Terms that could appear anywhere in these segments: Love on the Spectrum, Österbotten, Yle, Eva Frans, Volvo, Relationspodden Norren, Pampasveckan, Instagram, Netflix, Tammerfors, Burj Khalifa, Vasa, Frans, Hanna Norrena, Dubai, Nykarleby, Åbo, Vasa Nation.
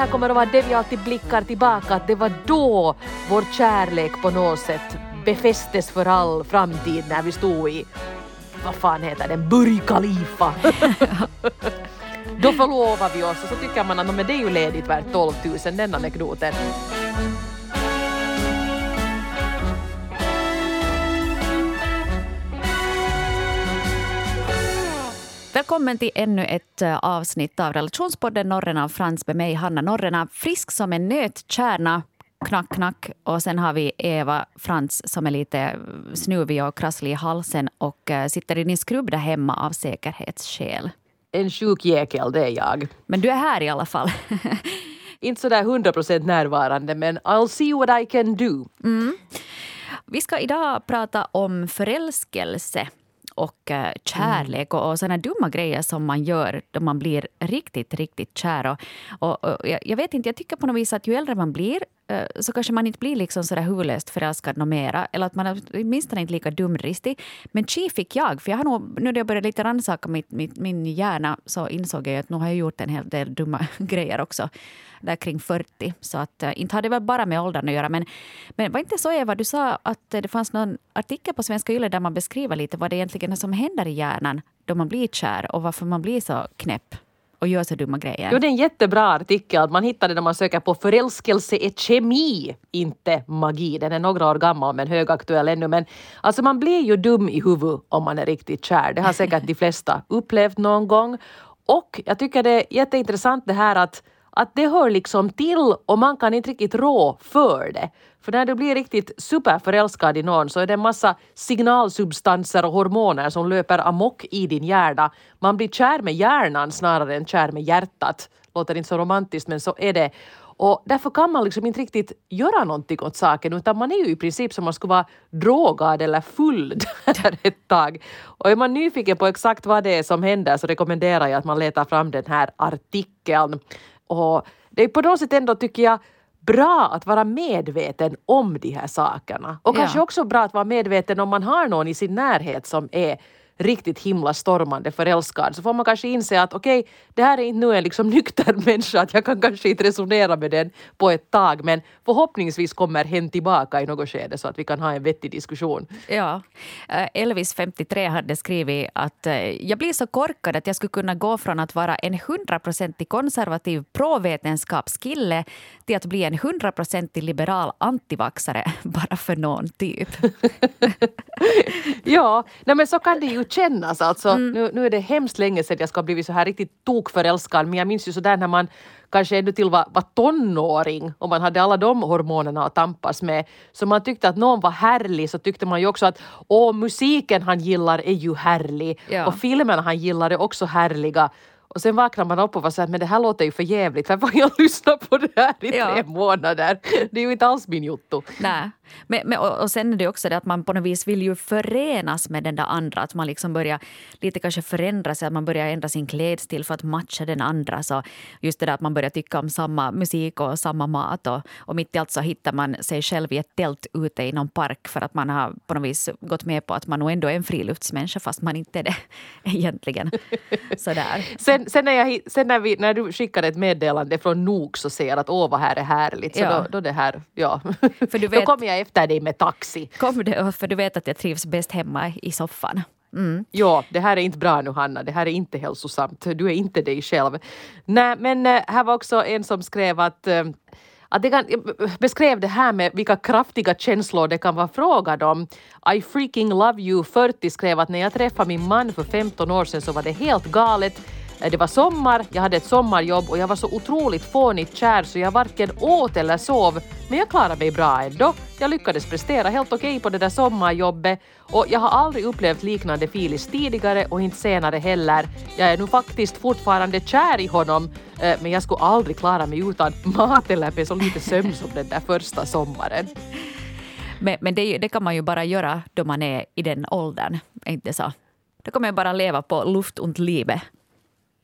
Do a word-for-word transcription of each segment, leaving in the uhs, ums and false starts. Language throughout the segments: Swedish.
här kommer att vara det vi alltid blickar tillbaka, att det var då vår kärlek på något sätt befästes för all framtid när vi stod i, vad fan heter den, Burj Khalifa. Då förlovar vi oss och så tycker man att men det är ju ledigt värt tolv tusen, den anekdoten. Välkommen till ännu ett avsnitt av Relationspodden Norren av Frans med mig, Hanna Norrena. Frisk som en nötkärna, knack, knack. Och sen har vi Eva Frans som är lite snuvig och krasslig i halsen och sitter i din skrubb där hemma av säkerhetsskäl. En sjuk jäkel, det är jag. Men du är här i alla fall. Inte sådär hundra procent närvarande, men I'll see what I can do. Mm. Vi ska idag prata om förälskelse och kärlek och, och sådana dumma grejer som man gör då man blir riktigt, riktigt kär. Och, och, och jag vet inte, jag tycker på något vis att ju äldre man blir så kanske man inte blir liksom sådär huvudlöst förälskad något mera. Eller att man är åtminstone inte lika dumristig. Men tji fick jag, för jag har nog, nu när jag började lite rannsaka mitt, mitt, min hjärna så insåg jag att nu har jag gjort en hel del dumma grejer också. Där kring fyrtio. Så att inte hade det väl bara med åldern att göra. Men, men var inte så, Eva, du sa att det fanns någon artikel på Svenska Yle där man beskriver lite vad det egentligen är som händer i hjärnan då man blir kär och varför man blir så knäpp och gör så dumma grejer. Jo, det är en jättebra artikel. Man hittar det när man söker på förälskelse är kemi, inte magi. Den är några år gammal men högaktuell ännu. Men alltså man blir ju dum i huvudet om man är riktigt kär. Det har säkert de flesta upplevt någon gång. Och jag tycker det är jätteintressant det här att, att det hör liksom till och man kan inte riktigt rå för det. För när du blir riktigt superförälskad i någon så är det en massa signalsubstanser och hormoner som löper amok i din hjärna. Man blir kär med hjärnan snarare än kär med hjärtat. Låter inte så romantiskt, men så är det. Och därför kan man liksom inte riktigt göra någonting åt saken, utan man är ju i princip som man skulle vara drogad eller full där ett tag. Och är man nyfiken på exakt vad det är som händer så rekommenderar jag att man letar fram den här artikeln. Och det är på något sätt ändå, tycker jag, bra att vara medveten om de här sakerna. Och kanske ja. också bra att vara medveten om man har någon i sin närhet som är riktigt himla stormande förälskad. Så får man kanske inse att okej, okay, det här är inte nu en liksom nykter människa. Att jag kan kanske inte resonera med den på ett tag. Men förhoppningsvis kommer hen tillbaka i något skede så att vi kan ha en vettig diskussion. Ja, Elvis femtiotre hade skrivit att jag blir så korkad att jag skulle kunna gå från att vara en hundraprocentig konservativ provetenskapskille till att bli en hundraprocentig liberal antivaxare bara för någon typ. Ja, nej men så kan det ju kännas alltså. Mm. Nu, nu är det hemskt länge sedan jag ska bli så här riktigt tokförälskad. Men jag minns ju sådär när man kanske ännu till var, var tonåring och man hade alla de hormonerna att tampas med. Så man tyckte att någon var härlig, så tyckte man ju också att åh, musiken han gillar är ju härlig. Ja. Och filmerna han gillar är också härliga. Och sen vaknar man upp och var så här, men det här låter ju för jävligt. Varför har jag lyssnat på det här i ja. tre månader? Det är ju inte alls min jotto. Nej, men, men, och, och sen är det också det att man på något vis vill ju förenas med den där andra. Att man liksom börjar lite kanske förändra sig. Att man börjar ändra sin klädstil för att matcha den andra. Så just det där att man börjar tycka om samma musik och samma mat. Och, och mitt i allt så hittar man sig själv i ett tält ute i någon park. För att man har på något vis gått med på att man nog ändå är en friluftsmänniska. Fast man inte är det egentligen. Sådär. Sen Sen, när, jag, sen när, vi, när du skickade ett meddelande från Nog så ser jag att åh, vad här är härligt. Så ja. då, då det här, ja. För du vet, då kommer jag efter dig med taxi. Kom det, för du vet att jag trivs bäst hemma i soffan. Mm. Ja, det här är inte bra nu, Hanna. Det här är inte hälsosamt. Du är inte dig själv. Nej, men här var också en som skrev att, att det kan, beskrev det här med vilka kraftiga känslor det kan vara frågan om. I freaking love you fyrtio skrev att när jag träffade min man för femton år sedan så var det helt galet. Det var sommar, jag hade ett sommarjobb och jag var så otroligt fånigt kär så jag varken åt eller sov. Men jag klarade mig bra ändå. Jag lyckades prestera helt okej på det där sommarjobbet och jag har aldrig upplevt liknande filis tidigare och inte senare heller. Jag är nu faktiskt fortfarande kär i honom men jag skulle aldrig klara mig utan mat eller med så lite sömn som den där första sommaren. Men, men det, det kan man ju bara göra då man är i den åldern, inte så? Då kommer jag bara leva på luft und liebe.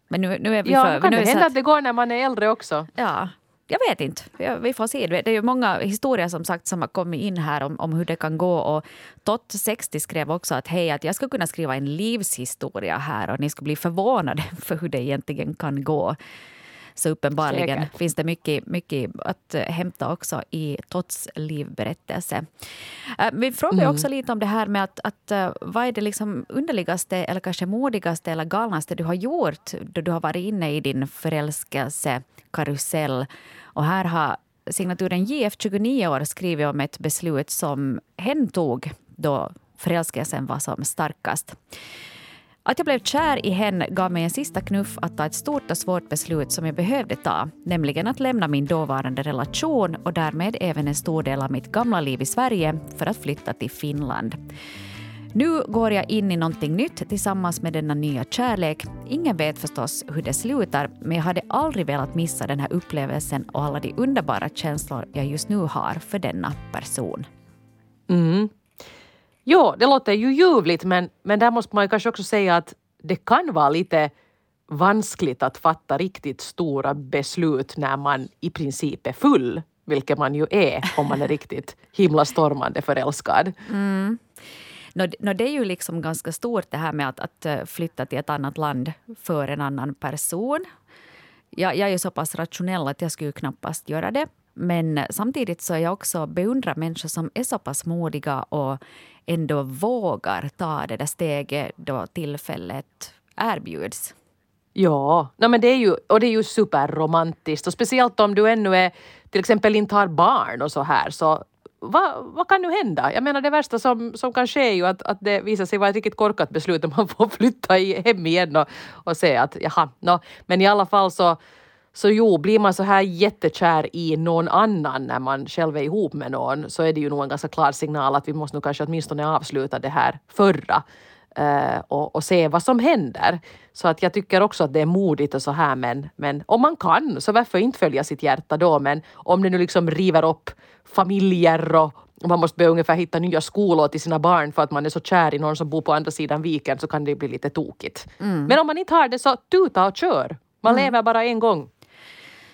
Men nu, nu är vi ja, för, nu kan nu det hända att, att det går när man är äldre också. Ja, jag vet inte. Vi får se. Det är ju många historier som sagt som har kommit in här om, om hur det kan gå. Och Tott sextio skrev också att hej, att jag skulle kunna skriva en livshistoria här och ni skulle bli förvånade för hur det egentligen kan gå. Så uppenbarligen Säkert. finns det mycket, mycket att hämta också i Tots livberättelse. Vi frågar mm. också lite om det här med att, att vad är det liksom underligaste eller kanske modigaste eller galnaste du har gjort då du har varit inne i din förälskelsekarusell. Och här har signaturen J F tjugonio år skrivit om ett beslut som hen tog då förälskelsen var som starkast. Att jag blev kär i hen gav mig en sista knuff att ta ett stort och svårt beslut som jag behövde ta. Nämligen att lämna min dåvarande relation och därmed även en stor del av mitt gamla liv i Sverige för att flytta till Finland. Nu går jag in i någonting nytt tillsammans med denna nya kärlek. Ingen vet förstås hur det slutar, men jag hade aldrig velat missa den här upplevelsen och alla de underbara känslor jag just nu har för denna person. Mm. Jo, det låter ju ljuvligt, men, men där måste man kanske också säga att det kan vara lite vanskligt att fatta riktigt stora beslut när man i princip är full, vilket man ju är om man är riktigt himla stormande förälskad. Mm. No, no, det är ju liksom ganska stort det här med att, att flytta till ett annat land för en annan person. Jag, jag är ju så pass rationell att jag skulle knappast göra det. Men samtidigt så är jag också beundrar människor som är så pass modiga och ändå vågar ta det där steget då tillfället erbjuds. Ja, nej men det är ju, och det är ju superromantiskt. Och speciellt om du ännu är, till exempel inte har barn och så här, så vad va kan nu hända? Jag menar det värsta som, som kan ske är ju att, att det visar sig vara ett riktigt korkat beslut om man får flytta hem igen och, och säga att jaha, no. Men i alla fall så Så jo, blir man så här jättekär i någon annan när man själv är ihop med någon, så är det ju nog en ganska klar signal att vi måste nog kanske åtminstone avsluta det här förra eh, och, och se vad som händer. Så att jag tycker också att det är modigt och så här, men, men om man kan så varför inte följa sitt hjärta då? Men om det nu liksom river upp familjer och man måste börja ungefär hitta nya skolor till sina barn för att man är så kär i någon som bor på andra sidan viken, så kan det bli lite tokigt. Mm. Men om man inte har det, så tuta och kör. Man mm. lever bara en gång.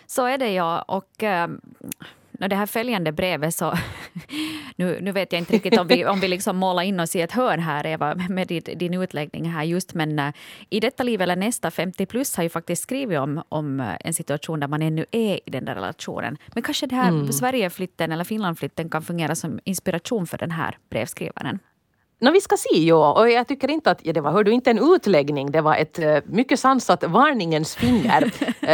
Så är det, ja, och eh, det här följande brevet så, nu, nu vet jag inte riktigt om vi, om vi liksom målar in oss i ett hörn här, Eva, med din, din utläggning här just, men eh, i detta liv eller nästa femtio plus har ju faktiskt skrivit om, om en situation där man ännu är i den där relationen. Men kanske det här mm. Sverigeflytten eller Finlandflytten kan fungera som inspiration för den här brevskrivaren. No, vi ska se, ja. Och jag tycker inte att, ja, det var, hör du, inte en utläggning, det var ett uh, mycket sansat varningens finger. uh,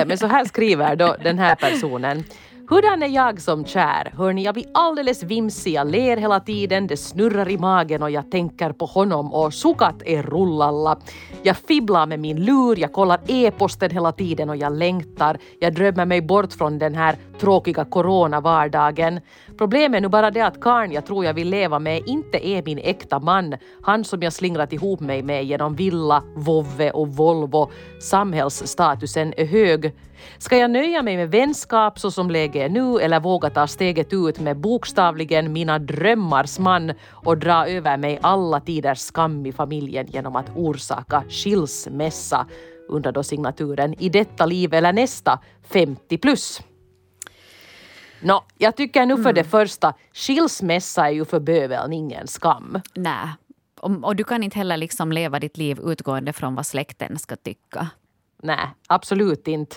men så här skriver då den här personen. Hurdan är jag som kär? Hörni, jag blir alldeles vimsig, jag ler hela tiden, det snurrar i magen och jag tänker på honom och sukat är rullalla. Jag fibblar med min lur, jag kollar e-posten hela tiden och jag längtar. Jag drömmer mig bort från den här tråkiga coronavardagen. Problemet är nu bara det att karn jag tror jag vill leva med inte är min äkta man. Han som jag slingrat ihop mig med genom villa, vovve och Volvo. Samhällsstatusen är hög. Ska jag nöja mig med vänskap så som läget är nu, eller våga ta steget ut med bokstavligen mina drömmars man och dra över mig alla tiders skam i familjen genom att orsaka skilsmässa? Undrar då signaturen i detta liv eller nästa femtio plus. Nå, jag tycker nu för mm. det första, skilsmässa är ju för böveln ingen skam. Nej, och, och du kan inte heller liksom leva ditt liv utgående från vad släkten ska tycka. Nej, absolut inte.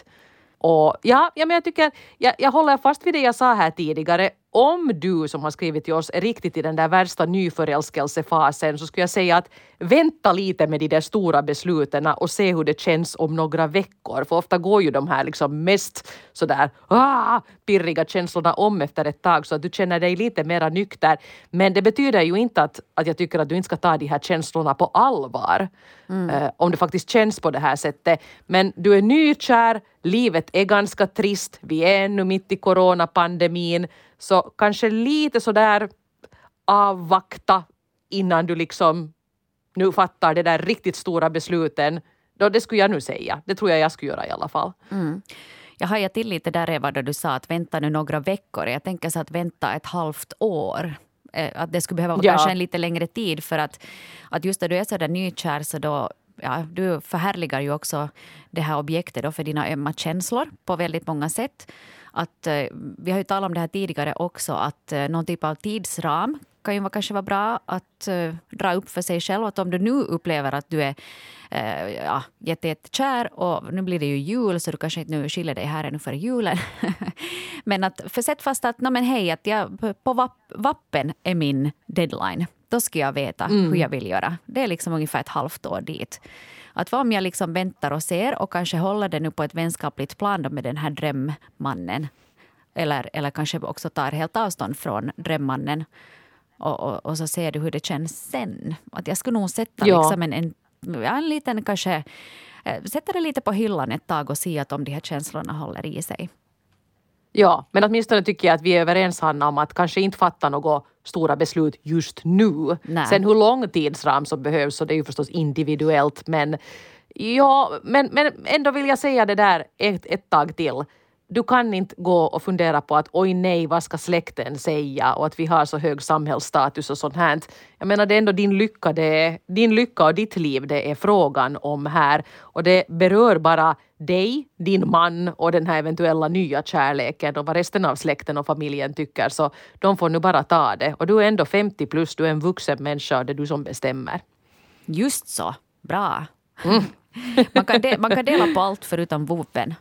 Och ja, ja men jag tycker, jag, jag håller fast vid det jag sa här tidigare. Om du som har skrivit till oss är riktigt i den där värsta nyförälskelsefasen, så skulle jag säga att vänta lite med de där stora besluten och se hur det känns om några veckor. För ofta går ju de här liksom mest sådär ah, pirriga känslorna om efter ett tag, så att du känner dig lite mera nykter. Men det betyder ju inte att, att jag tycker att du inte ska ta de här känslorna på allvar. Mm. Eh, om det faktiskt känns på det här sättet. Men du är nykär, livet är ganska trist, vi är ännu mitt i coronapandemin. Så kanske lite sådär avvakta innan du liksom nu fattar det där riktigt stora besluten. Då, det skulle jag nu säga. Det tror jag jag skulle göra i alla fall. Mm. Jag hajar till lite där, Eva, då du sa att vänta nu några veckor. Jag tänker så att vänta ett halvt år. Att det skulle behöva ja. kanske en lite längre tid för att, att just när du är sådär nykär så då ja, du förhärligar ju också det här objektet då för dina ömma känslor på väldigt många sätt. Att, vi har ju talat om det här tidigare också, att någon typ av tidsram kan ju kanske vara bra att uh, dra upp för sig själv. Att om du nu upplever att du är uh, ja, jätte, jätte kär och nu blir det ju jul så du kanske inte nu skiljer dig här ännu för julen. Men att försätt fast att, nej men hej, att jag, på vapp, vappen är min deadline. Då ska jag veta mm. hur jag vill göra. Det är liksom ungefär ett halvt år dit. Att vad om jag liksom väntar och ser och kanske håller det nu på ett vänskapligt plan med den här drömmannen. Eller, eller kanske också tar helt avstånd från drömmannen. Och, och, och så ser du hur det känns sen. Att jag skulle nog sätta ja. liksom en, en, en liten kanske... Sätta det lite på hyllan ett tag och se att om de här känslorna håller i sig. Ja, men åtminstone tycker jag att vi är överens, Hanna, om att kanske inte fatta något stora beslut just nu. Nej. Sen hur lång tidsram som behövs, så det är ju förstås individuellt. Men, ja, men, men ändå vill jag säga det där ett, ett tag till. Du kan inte gå och fundera på att oj nej, vad ska släkten säga och att vi har så hög samhällsstatus och sånt här. Jag menar, det är ändå din lycka, det är, din lycka och ditt liv det är frågan om här. Och det berör bara dig, din man och den här eventuella nya kärleken och vad resten av släkten och familjen tycker. Så de får nu bara ta det. Och du är ändå femtio plus, du är en vuxen människa och det är du som bestämmer. Just så, bra. Mm. man, kan de- man kan dela på allt förutom vopen.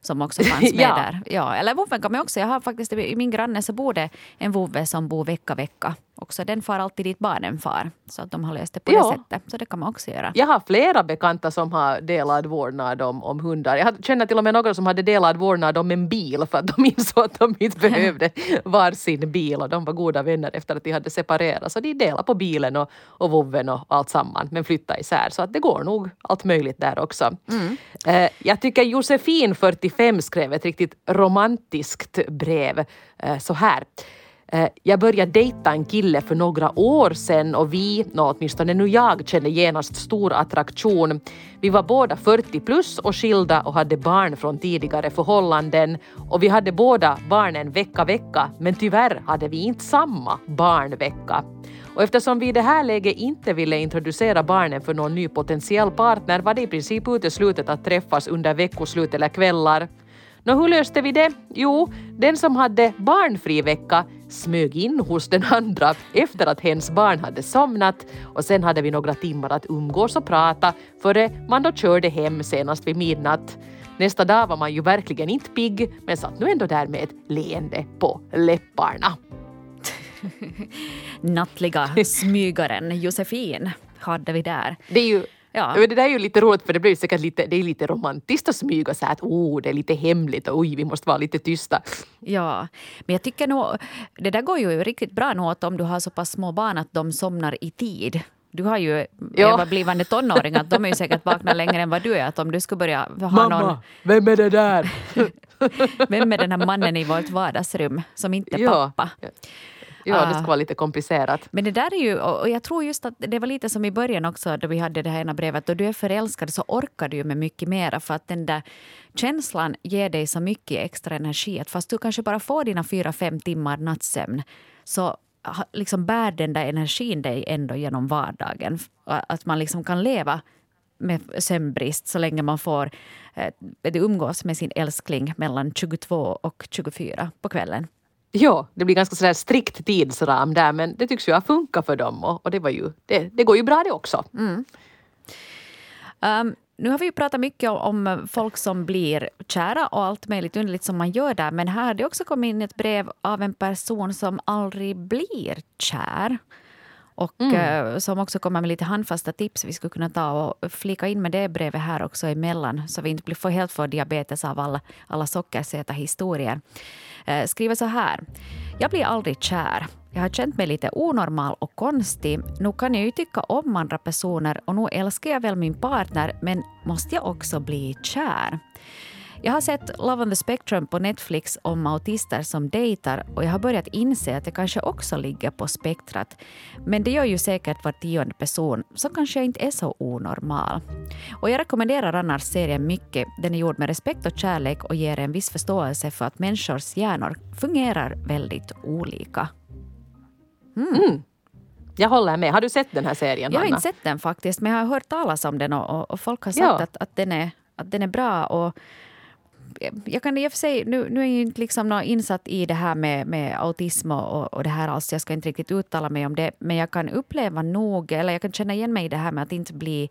Som också fanns med ja. där. Ja, eller voven kan man också. Jag har faktiskt, i min granne så bor det en vovve som bor vecka vecka. Också den far alltid dit barnen far. Så att de har löst det på ja. det sättet. Så det kan man också göra. Jag har flera bekanta som har delad vårdnad om, om hundar. Jag känner till och med några som hade delad vårdnad om en bil. För att de insåg att de inte behövde varsin bil. Och de var goda vänner efter att de hade separerat. Så de delade på bilen och, och vovven och allt samman. Men flyttade isär. Så att det går nog allt möjligt där också. Mm. Eh, jag tycker Josefin fyrtiofem skrev ett riktigt romantiskt brev. Eh, så här... Jag började dejta en kille för några år sedan och vi, åtminstone nu jag, kände genast stor attraktion. Vi var båda fyrtio plus och skilda och hade barn från tidigare förhållanden. Och vi hade båda barnen vecka vecka, men tyvärr hade vi inte samma barnvecka. Och eftersom vi i det här läget inte ville introducera barnen för någon ny potentiell partner var det i princip uteslutet att träffas under veckoslut eller kvällar. Nå, hur löste vi det? Jo, den som hade barnfri vecka smög in hos den andra efter att hens barn hade somnat och sen hade vi några timmar att umgås och prata före man då körde hem senast vid midnatt. Nästa dag var man ju verkligen inte pigg men satt nu ändå där med ett leende på läpparna. Nattliga smygaren Josefin hade vi där. Det är ju... Ja. Det där är ju lite roligt för det blir säkert lite, det är lite romantiskt att smyga så här att oh, det är lite hemligt och oj, vi måste vara lite tysta. Ja, men jag tycker nog, det där går ju riktigt bra nog att om du har så pass små barn att de somnar i tid. Du har ju ja. Eva blivande tonåring att de är ju säkert vakna längre än vad du är. Att om du skulle börja ha Mamma, någon... vem är det där? Vem är den här mannen i vårt vardagsrum som inte är ja. pappa? Ja, det ska vara lite komplicerat. Men det där är ju, och jag tror just att det var lite som i början också då vi hade det här ena brevet. Och du är förälskad så orkar du ju med mycket mera för att den där känslan ger dig så mycket extra energi. Att fast du kanske bara får dina fyra, fem timmar nattsömn så liksom bär den där energin dig ändå genom vardagen. Att man liksom kan leva med sömnbrist så länge man får eh, umgås med sin älskling mellan tjugotvå och tjugofyra på kvällen. Ja, det blir ganska sådär strikt tidsram där men det tycks ju ha funkat för dem och, och det, var ju, det, det går ju bra det också. Mm. Um, nu har vi ju pratat mycket om, om folk som blir kära och allt möjligt underligt som man gör där men här har det också kommit in ett brev av en person som aldrig blir kär och mm. uh, som också kommer med lite handfasta tips vi skulle kunna ta och flika in med det brevet här också emellan så vi inte blir för helt för diabetes av alla, alla sockersöta historier. Skriver så här. Jag blir aldrig kär. Jag har känt mig lite onormal och konstig. Nu kan jag ju tycka om andra personer och nu älskar jag väl min partner men måste jag också bli kär? Jag har sett Love on the Spectrum på Netflix om autister som dejtar och jag har börjat inse att jag kanske också ligger på spektrat. Men det gör ju säkert var tionde person så kanske jag inte är så onormal. Och jag rekommenderar annars serien mycket. Den är gjord med respekt och kärlek och ger en viss förståelse för att människors hjärnor fungerar väldigt olika. Mm. Mm. Jag håller med. Har du sett den här serien, Hanna? Jag har inte sett den faktiskt, men jag har hört talas om den och, och folk har sagt ja. att, att, den är, att den är bra och jag kan i och för sig, nu, nu är jag inte liksom någon insatt i det här med, med autism och, och det här alls, jag ska inte riktigt uttala mig om det, men jag kan uppleva nog, eller jag kan känna igen mig i det här med att inte bli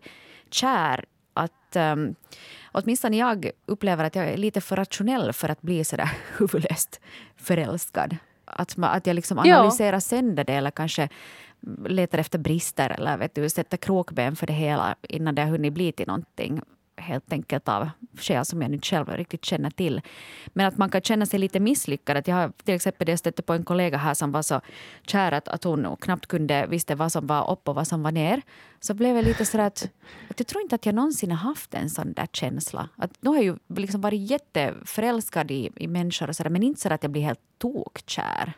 kär, att um, åtminstone jag upplever att jag är lite för rationell för att bli sådär huvudlöst förälskad. Att, man, att jag liksom analyserar ja. sönder det eller kanske letar efter brister eller vet du, sätter kråkben för det hela innan det har hunnit bli till någonting. Helt enkelt av skäl som jag nu själv riktigt känner till. Men att man kan känna sig lite misslyckad. Att jag har till exempel stött på en kollega här som var så kär att, att hon knappt kunde visste vad som var upp och vad som var ner. Så blev jag lite så att, att jag tror inte att jag någonsin har haft en sån där känsla. Att nu har jag ju liksom varit jätteförälskad i, i människor och så där, men inte så att jag blir helt tokkär.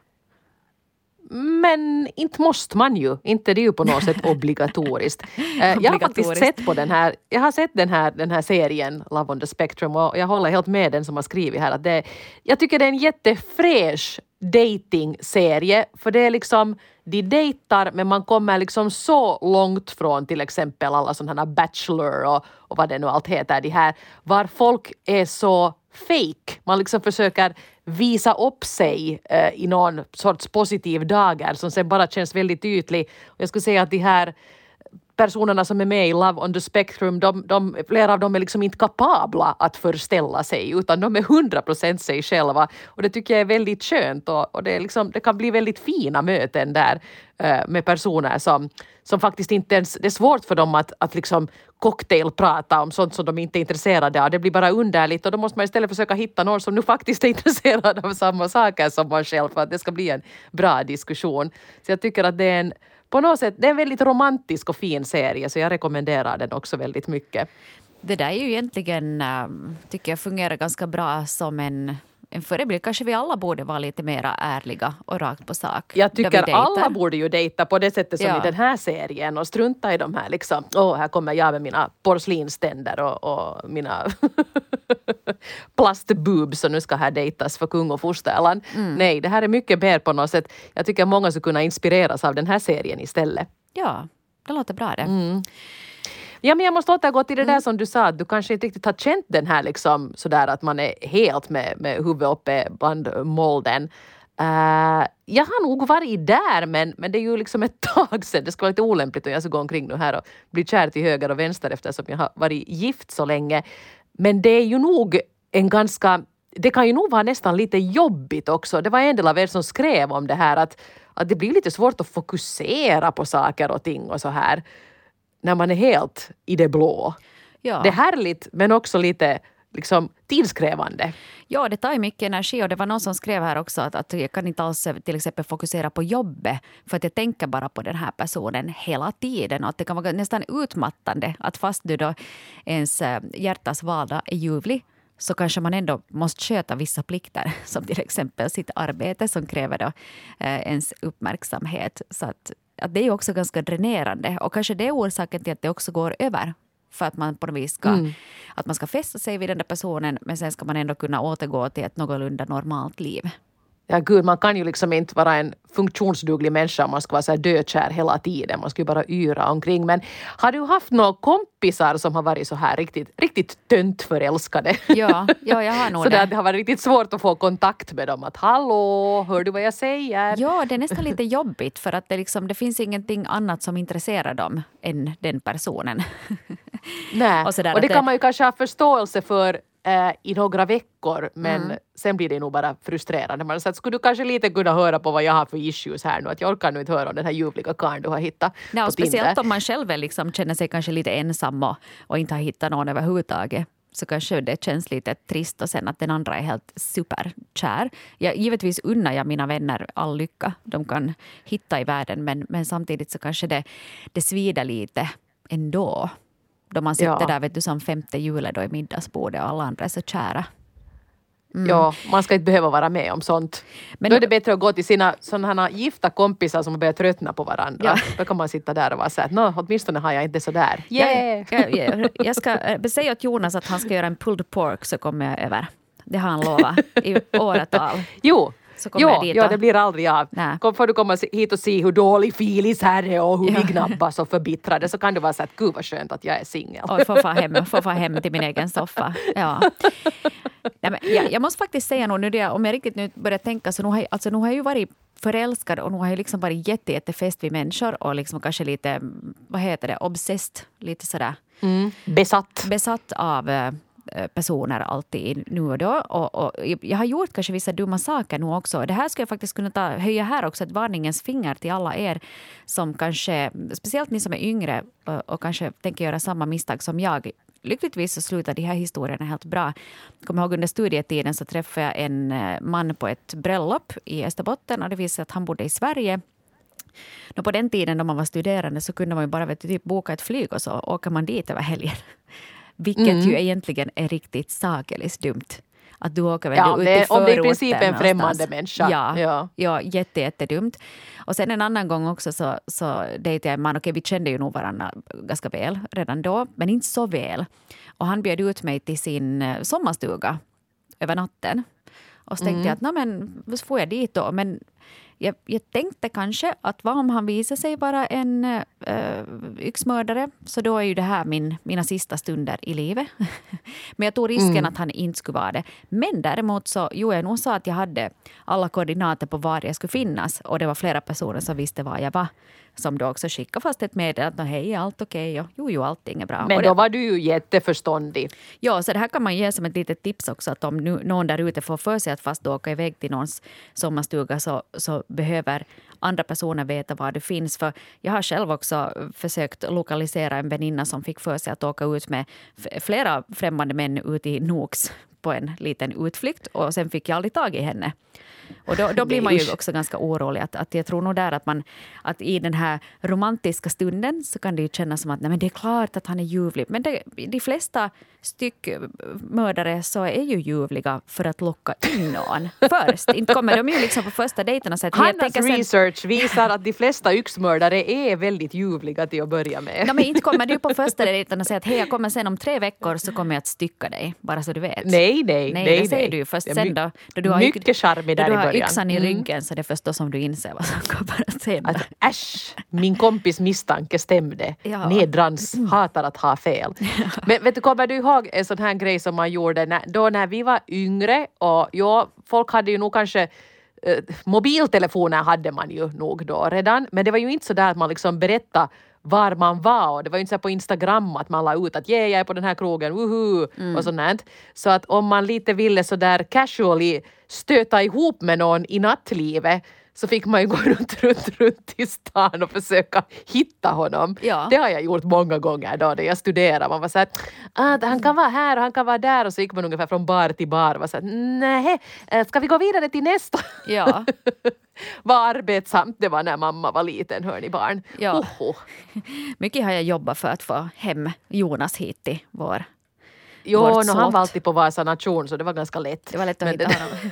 Men inte måste man ju. Inte det är ju på något sätt obligatoriskt. obligatoriskt. Jag har faktiskt sett på den här, jag har sett den här, den här serien Love on the Spectrum och jag håller helt med den som har skrivit här. Att det, jag tycker det är en jättefräsch dating-serie för det är liksom, de dejtar men man kommer liksom så långt från till exempel alla sådana här Bachelor och, och vad det nu allt heter, de här, var folk är så fake. Man liksom försöker visa upp sig eh, i någon sorts positiv dagar som sen bara känns väldigt tydlig. Och jag skulle säga att de här personerna som är med i Love on the Spectrum, de, de, flera av dem är liksom inte kapabla att förställa sig utan de är hundra procent sig själva och det tycker jag är väldigt skönt och, och det, är liksom, det kan bli väldigt fina möten där eh, med personer som, som faktiskt inte ens, det är svårt för dem att, att liksom cocktailprata om sånt som de inte är intresserade av, det blir bara underligt och då måste man istället försöka hitta någon som nu faktiskt är intresserad av samma saker som man själv för att det ska bli en bra diskussion. Så jag tycker att det är en På något sätt, det är en väldigt romantisk och fin serie så jag rekommenderar den också väldigt mycket. Det där är ju egentligen, tycker jag, fungerar ganska bra som en, en förebild. Kanske vi alla borde vara lite mer ärliga och rakt på sak. Jag tycker alla borde ju dejta på det sättet som ja. i den här serien och strunta i de här liksom. Åh, här kommer jag med mina porslinständer och, och mina plastboobs och nu ska här dejtas för kung och fosterland. Mm. Nej, det här är mycket mer på något sätt. Jag tycker att många skulle kunna inspireras av den här serien istället. Ja, det låter bra det. Mm. Ja, men jag måste återgå till det där mm. som du sa. Du kanske inte riktigt har känt den här liksom sådär att man är helt med, med huvudet uppe bland molden. Uh, jag har nog varit där men, men det är ju liksom ett tag sedan. Det ska vara lite olämpligt om jag ska gå omkring nu här och bli kär till höger och vänster eftersom jag har varit gift så länge. Men det är ju nog en ganska... Det kan ju nog vara nästan lite jobbigt också. Det var en del av er som skrev om det här att, att det blir lite svårt att fokusera på saker och ting och så här. När man är helt i det blå. Ja. Det är härligt men också lite liksom tidskrävande. Ja, det tar ju mycket energi och det var någon som skrev här också att, att jag kan inte alls till exempel fokusera på jobbet för att jag tänker bara på den här personen hela tiden och att det kan vara nästan utmattande att fast du då ens hjärtas vardag är ljuvlig så kanske man ändå måste sköta vissa plikter som till exempel sitt arbete som kräver då eh, ens uppmärksamhet så att att det är också ganska dränerande och kanske det är orsaken till att det också går över för att man på något vis ska, mm. att man ska fästa sig vid den där personen men sen ska man ändå kunna återgå till ett någorlunda normalt liv. Ja gud, man kan ju liksom inte vara en funktionsduglig människa om man ska vara så här dödkär hela tiden. Man ska ju bara yra omkring. Men har du haft några kompisar som har varit så här riktigt, riktigt tönt förälskade? Ja, ja, jag har nog så det. Så det har varit riktigt svårt att få kontakt med dem. Att hallå, hör du vad jag säger? Ja, det är nästan lite jobbigt för att det, liksom, det finns ingenting annat som intresserar dem än den personen. Nej, och, och det kan man ju kanske ha förståelse för i några veckor, men mm. sen blir det nog bara frustrerande. Man sa att skulle du kanske lite kunna höra på vad jag har för issues här nu, att jag orkar nu inte höra om den här ljuvliga karn du har hittat. Nej, och speciellt Tinder. Om man själv liksom känner sig kanske lite ensam och, och inte har hittat någon överhuvudtaget. Så kanske det känns lite trist och sen att den andra är helt superkär. Jag, givetvis unnar jag mina vänner all lycka de kan hitta i världen, men, men samtidigt så kanske det, det svider lite ändå. Då man sitter ja. där, vet du, som femte julen då i middagsbordet och alla andra är så kära. Mm. Ja, man ska inte behöva vara med om sånt. Men då är det bättre att gå till sina sådana gifta kompisar som börjar tröttna på varandra. Ja. Då kan man sitta där och vara så här, nå, åtminstone har jag inte så där. Yeah. Jag, jag, jag ska säga åt Jonas att han ska göra en pulled pork så kommer jag över. Det har han lovat i åratal. Jo, så kommer ja, dit ja, det blir aldrig av. Nä. Kom, får du komma hit och se hur dålig Filis här är och hur ja. vi gnabbar och förbittrade, så kan du vara så att gud vad skönt att jag är singel. Och får få hem, får få hem till min egen soffa. Ja. Nej, men jag, jag måste faktiskt säga nog nu det, om jag riktigt nu börjar tänka så nu har jag, alltså, nu har jag ju varit förälskad och nu har jag liksom varit jätte, jättefäst vid människor och liksom kanske lite, vad heter det, obsessed, lite sådär. Mm. Besatt. Besatt av personer alltid nu och då. Och, och jag har gjort kanske vissa dumma saker nu också. Det här ska jag faktiskt kunna ta, höja här också ett varningens finger till alla er som kanske, speciellt ni som är yngre och, och kanske tänker göra samma misstag som jag. Lyckligtvis så slutar de här historierna helt bra. Jag kommer ihåg under studietiden så träffade jag en man på ett bröllop i Österbotten och det visade att han bodde i Sverige. Nå, på den tiden när man var studerande så kunde man ju bara vet, typ, boka ett flyg och så åker man dit över helgen. Vilket mm. ju egentligen är riktigt sakeligt dumt. Att du åker väl ja, ut i förorten. Om det är i princip en främmande någonstans. Människa. Ja, ja. ja jätte, jätte dumt. Och sen en annan gång också så, så dejtade jag en man. Okej, vi kände ju nog varandra ganska väl redan då. Men inte så väl. Och han bjöd ut mig till sin sommarstuga över natten. Och så tänkte mm. jag att, nej men, vad får jag dit då? Men jag, jag tänkte kanske att vad om han visar sig vara en äh, yxmördare, så då är ju det här min, mina sista stunder i livet. Men jag tog risken mm. att han inte skulle vara det. Men däremot så jo, jag nog sa att jag hade alla koordinater på var jag skulle finnas. Och det var flera personer som visste var jag var. Som då också skickade fast ett meddelande att hej, allt okej. Okay, jo, jo, allting är bra. Men då var du ju jätteförståndig. Ja, så det här kan man ge som ett litet tips också. Att om nu, någon där ute får för sig att fast då åka iväg till någons sommarstuga så, så behöver andra personer veta var du finns. För jag har själv också försökt lokalisera en väninna som fick för sig att åka ut med flera främmande män ute i Nox på en liten utflykt. Och sen fick jag aldrig tag i henne. Och då, då blir man ju också ganska orolig. Att, att jag tror nog där att man att i den här romantiska stunden så kan det ju kännas som att nej, men det är klart att han är ljuvlig. Men det, de flesta styckmördare så är ju ljuvliga för att locka in någon först. Inte kommer de ju liksom på första dejten och säger att Hannas sen, research visar att de flesta yxmördare är väldigt ljuvliga till att börja med. Ja, men inte kommer du på första dejten och säger att hej, jag kommer sen om tre veckor så kommer jag att stycka dig. Bara så du vet. Nej, nej, nej. nej, det nej. Säger du ju först sen då. då du har mycket charm i där. Du har yxan i ryggen mm. så det är förstås som du inser vad som kommer att hända. Att, äsch, min kompis misstanke stämde. Ja. Nedrans hatar att ha fel. Ja. Men vet du, kommer du ihåg en sån här grej som man gjorde när, då när vi var yngre? Och ja, folk hade ju nog kanske eh, mobiltelefoner hade man ju nog då redan. Men det var ju inte så där att man liksom berättade var man var. Och det var ju inte så på Instagram att man la ut att yeah, jag är på den här krogen, woohoo, mm. och sånt här. Så att om man lite ville så där casually stöta ihop med någon i nattlivet så fick man ju gå runt, runt, runt i stan och försöka hitta honom. Ja. Det har jag gjort många gånger då när jag studerar. Man var så här, ah, han kan vara här och han kan vara där. Och så gick man ungefär från bar till bar och var så här, nej, ska vi gå vidare till nästa? Ja. Var arbetsamt det var när mamma var liten, hör ni barn. Ja. Mycket har jag jobbat för att få hem Jonas hit till vår Jo, no, han var alltid på Vasa Nation så det var ganska lätt. Det var lätt att hitta honom.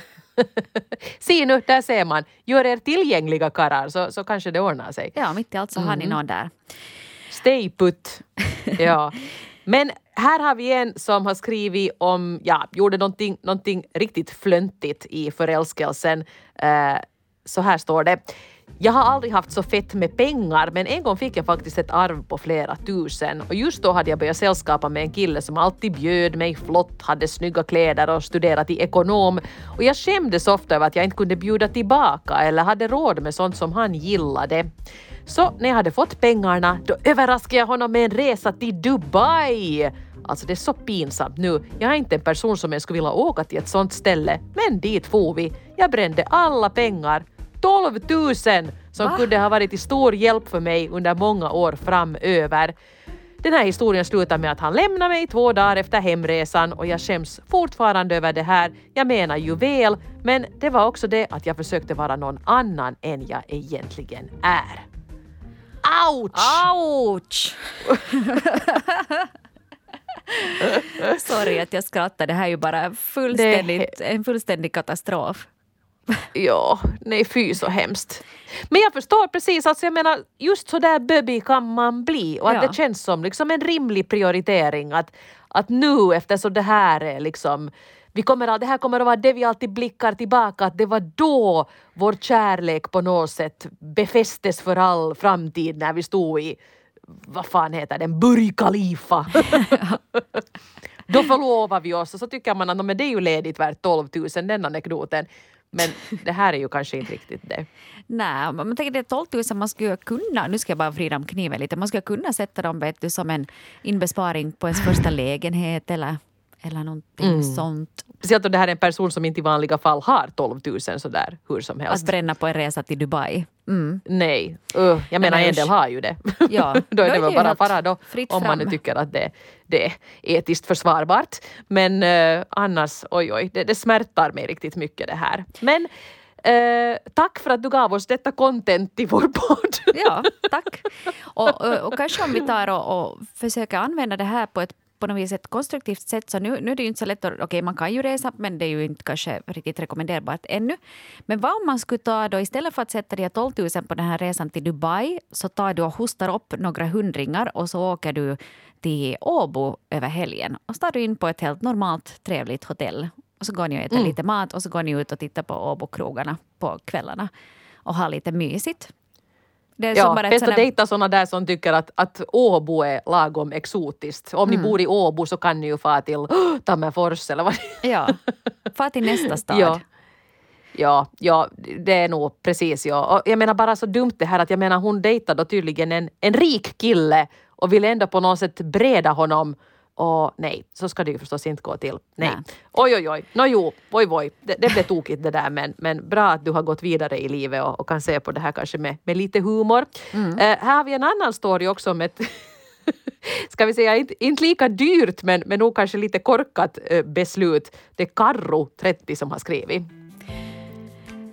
Se nu, där ser man. Gör er tillgängliga karrar så, så kanske det ordnar sig. Ja, mitt i allt så har ni någon där. Stay put. Ja. Men här har vi en som har skrivit om, ja, gjorde någonting, någonting riktigt flöntigt i förälskelsen. Eh, så här står det. Jag har aldrig haft så fett med pengar, men en gång fick jag faktiskt ett arv på flera tusen. Och just då hade jag börjat sällskapa med en kille som alltid bjöd mig flott, hade snygga kläder och studerat i ekonom. Och jag skämdes ofta över att jag inte kunde bjuda tillbaka eller hade råd med sånt som han gillade. Så när jag hade fått pengarna, då överraskade jag honom med en resa till Dubai. Alltså det är så pinsamt nu. Jag är inte en person som jag skulle vilja åka till ett sånt ställe, men dit får vi. Jag brände alla pengar. tolv tusen som Va? kunde ha varit till stor hjälp för mig under många år framöver. Den här historien slutar med att han lämnar mig två dagar efter hemresan och jag skäms fortfarande över det här. Jag menar ju väl, men det var också det att jag försökte vara någon annan än jag egentligen är. Ouch! Ouch! Sorry att jag skrattar, det här är ju bara fullständigt, det... en fullständig katastrof. Ja, nej fy så hemskt. Men jag förstår precis, alltså jag menar just så där böbby kan man bli och att ja. det känns som liksom en rimlig prioritering att, att nu efter så det här är liksom Vi kommer, det här kommer att vara det vi alltid blickar tillbaka, att det var då vår kärlek på något sätt befästes för all framtid när vi stod i, vad fan heter den, Burj Khalifa. Då förlovar vi oss och så tycker man att men det är ju ledigt värt tolv tusen, den anekdoten. Men det här är ju kanske inte riktigt det. Nej, man tänker det är tolv tusen man skulle kunna, nu ska jag bara vrida om kniven lite, man skulle kunna sätta dem, vet du, som en inbesparing på ens första lägenhet eller, eller någonting mm. sånt. Speciellt om det här är en person som inte i vanliga fall har tolv tusen sådär, hur som helst. Att bränna på en resa till Dubai. Mm. Nej, uh, jag Nej, menar men en del har ju det. Ja, då är det väl bara fara då, om man nu tycker att det, det är etiskt försvarbart. Men uh, annars, oj oj, det, det smärtar mig riktigt mycket det här. Men Uh, tack för att du gav oss detta content i vår podd. Ja, tack. Och, och, och kanske om vi tar och, och försöker använda det här på ett på något vis ett konstruktivt sätt. Så nu, nu är det ju inte så lätt att, okej okay, man kan ju resa, men det är ju inte kanske riktigt rekommenderbart ännu. Men vad om man skulle ta då, istället för att sätta de här tolv tusen på den här resan till Dubai, så tar du och hostar upp några hundringar och så åker du till Åbo över helgen. Och så tar du in på ett helt normalt, trevligt hotell. Och så går ni och äter mm. lite mat och så går ni ut och tittar på Åbo-krogarna på kvällarna och har lite mysigt. Det är ja, bara bäst att dejta sådana där som tycker att, att Åbo är lagom exotiskt. Om mm. ni bor i Åbo så kan ni ju få till oh, Tammerfors eller vad det är. Ja, få till nästa stad. Ja. Ja, ja, det är nog precis. Ja. Jag menar bara så dumt det här att jag menar hon dejtade tydligen en, en rik kille och ville ändå på något sätt breda honom. Och nej, så ska det ju förstås inte gå till. Nej. Nej. Oj, oj, oj. No, jo, oj, oj. Det, det blev tokigt det där. Men, men bra att du har gått vidare i livet och, och kan se på det här kanske med, med lite humor. Mm. Uh, här har vi en annan story också om ett, ska vi säga, inte, inte lika dyrt men, men nog kanske lite korkat uh, beslut. Det är Karro, trettio, som har skrivit.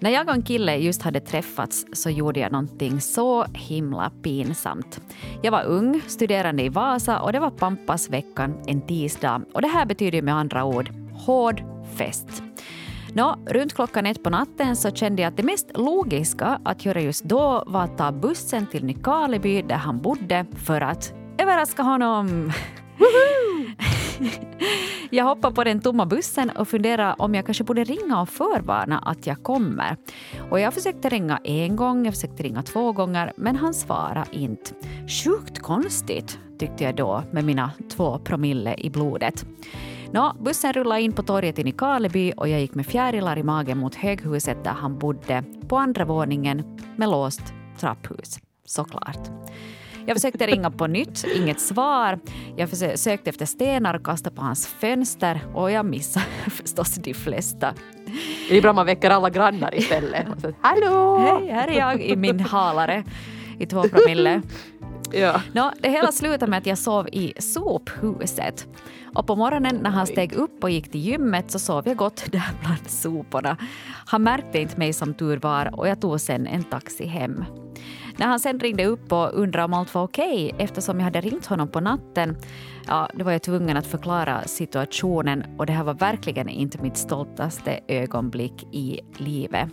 När jag och en kille just hade träffats så gjorde jag någonting så himla pinsamt. Jag var ung, studerande i Vasa och det var Pampasveckan en tisdag. Och det här betyder med andra ord hård fest. Nå, runt klockan ett på natten så kände jag att det mest logiska att göra just då var att ta bussen till Nykarleby där han bodde för att överraska honom. Jag hoppar på den tomma bussen och funderar om jag kanske borde ringa och förvarna att jag kommer. Och jag försökte ringa en gång, jag försökte ringa två gånger, men han svarade inte. Sjukt konstigt, tyckte jag då med mina två promille i blodet. Nå, bussen rullade in på torget i Nykarleby och jag gick med fjärilar i magen mot höghuset där han bodde på andra våningen med låst trapphus, såklart. Jag försökte ringa på nytt, inget svar. Jag försökte efter stenar och kasta på hans fönster och jag missade förstås de flesta. Det är bra man väcker alla grannar istället. Så, hallå! Hej, här är jag i min halare i två promille. Ja. Nå, det hela slutade med att jag sov i sophuset. Och på morgonen när han steg upp och gick till gymmet så sov jag gott där bland soporna. Han märkte inte mig som tur var och jag tog sen en taxi hem. När han sen ringde upp och undrade om allt var okej okay, eftersom jag hade ringt honom på natten, ja, då var jag tvungen att förklara situationen och det här var verkligen inte mitt stoltaste ögonblick i livet.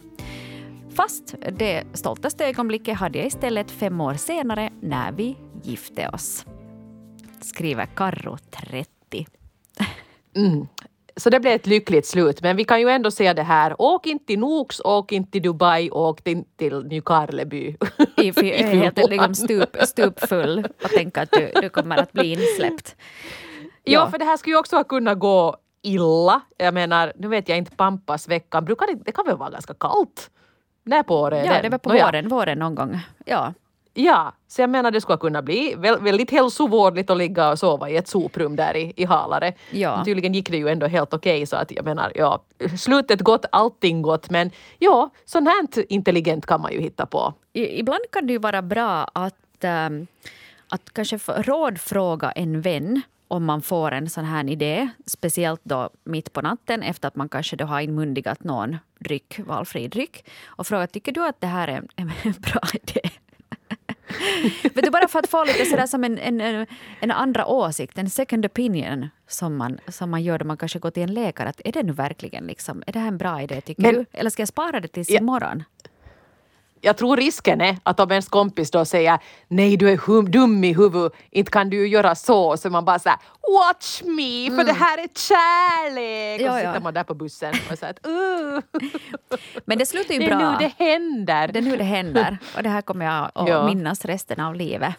Fast det stoltaste ögonblicket hade jag istället fem år senare när vi gifte oss. Skriver Karro, trettio. Mm. Så det blev ett lyckligt slut. Men vi kan ju ändå säga det här. Åk inte till Nox, åk inte till Dubai, åk inte till Nykarleby. I fjärran. Stup, stupfull och tänka att du, du kommer att bli insläppt. Ja. ja, för det här skulle ju också kunna gå illa. Jag menar, nu vet jag inte, Pampasveckan. Brukar det, det kan väl vara ganska kallt? När på året? Ja, det var på no, våren, ja. våren någon gång. Ja. Ja, så jag menar det skulle kunna bli väldigt hälsovårdligt att ligga och sova i ett soprum där i, i halare. Ja. Tydligen gick det ju ändå helt okej okay, så att jag menar, ja, slutet gott, allting gott, men ja, sånt här intelligent kan man ju hitta på. I, ibland kan det ju vara bra att, ähm, att kanske rådfråga en vän om man får en sån här idé, speciellt då mitt på natten efter att man kanske då har inmundigat någon dryck, valfri dryck, och fråga, tycker du att det här är en, en bra idé? Men du, bara för att få lite sådär som en, en, en andra åsikt, en second opinion som man, som man gör då man kanske går till en läkare, att är det nu verkligen liksom, är det här en bra idé tycker Men, du? Eller ska jag spara det tills ja. imorgon? jag tror risken är att om ens kompis då säger nej, du är hum, dum i huvudet, inte kan du göra så, så man bara såhär watch me, för mm. det här är kärlek. Ja, och så sitter ja. man där på bussen och så att uh. Men det slutar ju bra. Det är nu det händer. Det är nu det händer. Och det här kommer jag att ja. minnas resten av livet.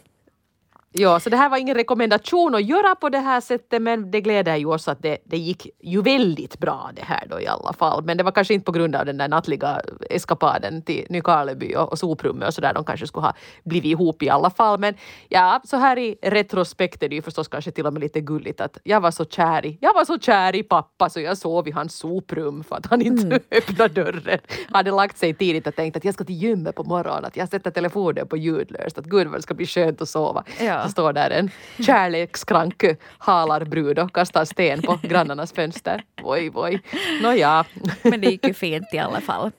Ja, så det här var ingen rekommendation att göra på det här sättet, men det gläder ju oss att det, det gick ju väldigt bra det här då i alla fall. Men det var kanske inte på grund av den där nattliga eskapaden till Nykarleby och, och soprummet och sådär. De kanske skulle ha blivit ihop i alla fall. Men ja, så här i retrospekt är det ju förstås kanske till och med lite gulligt att jag var så kär i, jag var så kär i pappa så jag sov i hans soprum för att han inte mm. öppnade dörren. Han hade lagt sig tidigt och tänkt att jag ska till gymmet på morgonen, att jag sätter telefonen på ljudlöst, att gud vad det ska bli skönt att sova. Ja. Så står där en kärlekskranke halar brud och kastar sten på grannarnas fönster. Oj, oj. Nåja. Men det gick ju fint i alla fall.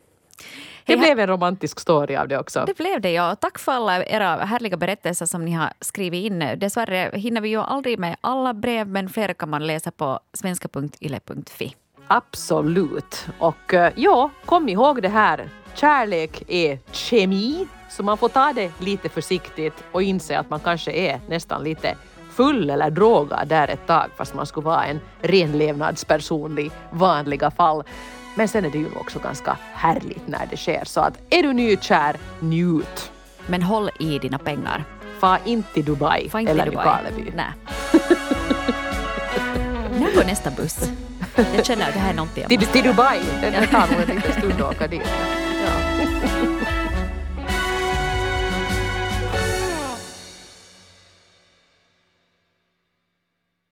Det blev en romantisk story av det också. Det blev det, ja. Tack för alla era härliga berättelser som ni har skrivit in. Dessvärre hinner vi ju aldrig med alla brev, men flera kan man läsa på svenska punkt y l e punkt f i. Absolut. Och ja, kom ihåg det här. Kärlek är kemi, så man får ta det lite försiktigt och inse att man kanske är nästan lite full eller drogad där ett tag, fast man skulle vara en renlevnadsperson i vanliga fall. Men sen är det ju också ganska härligt när det sker, så att är du nykär, njut. Men håll i dina pengar. Far inte till Dubai inte eller Nykarleby. Nej. Nu går nästa buss. Jag känner att det här är någonting. Till Dubai. Det tar nog en liten stund att åka dit. Ja.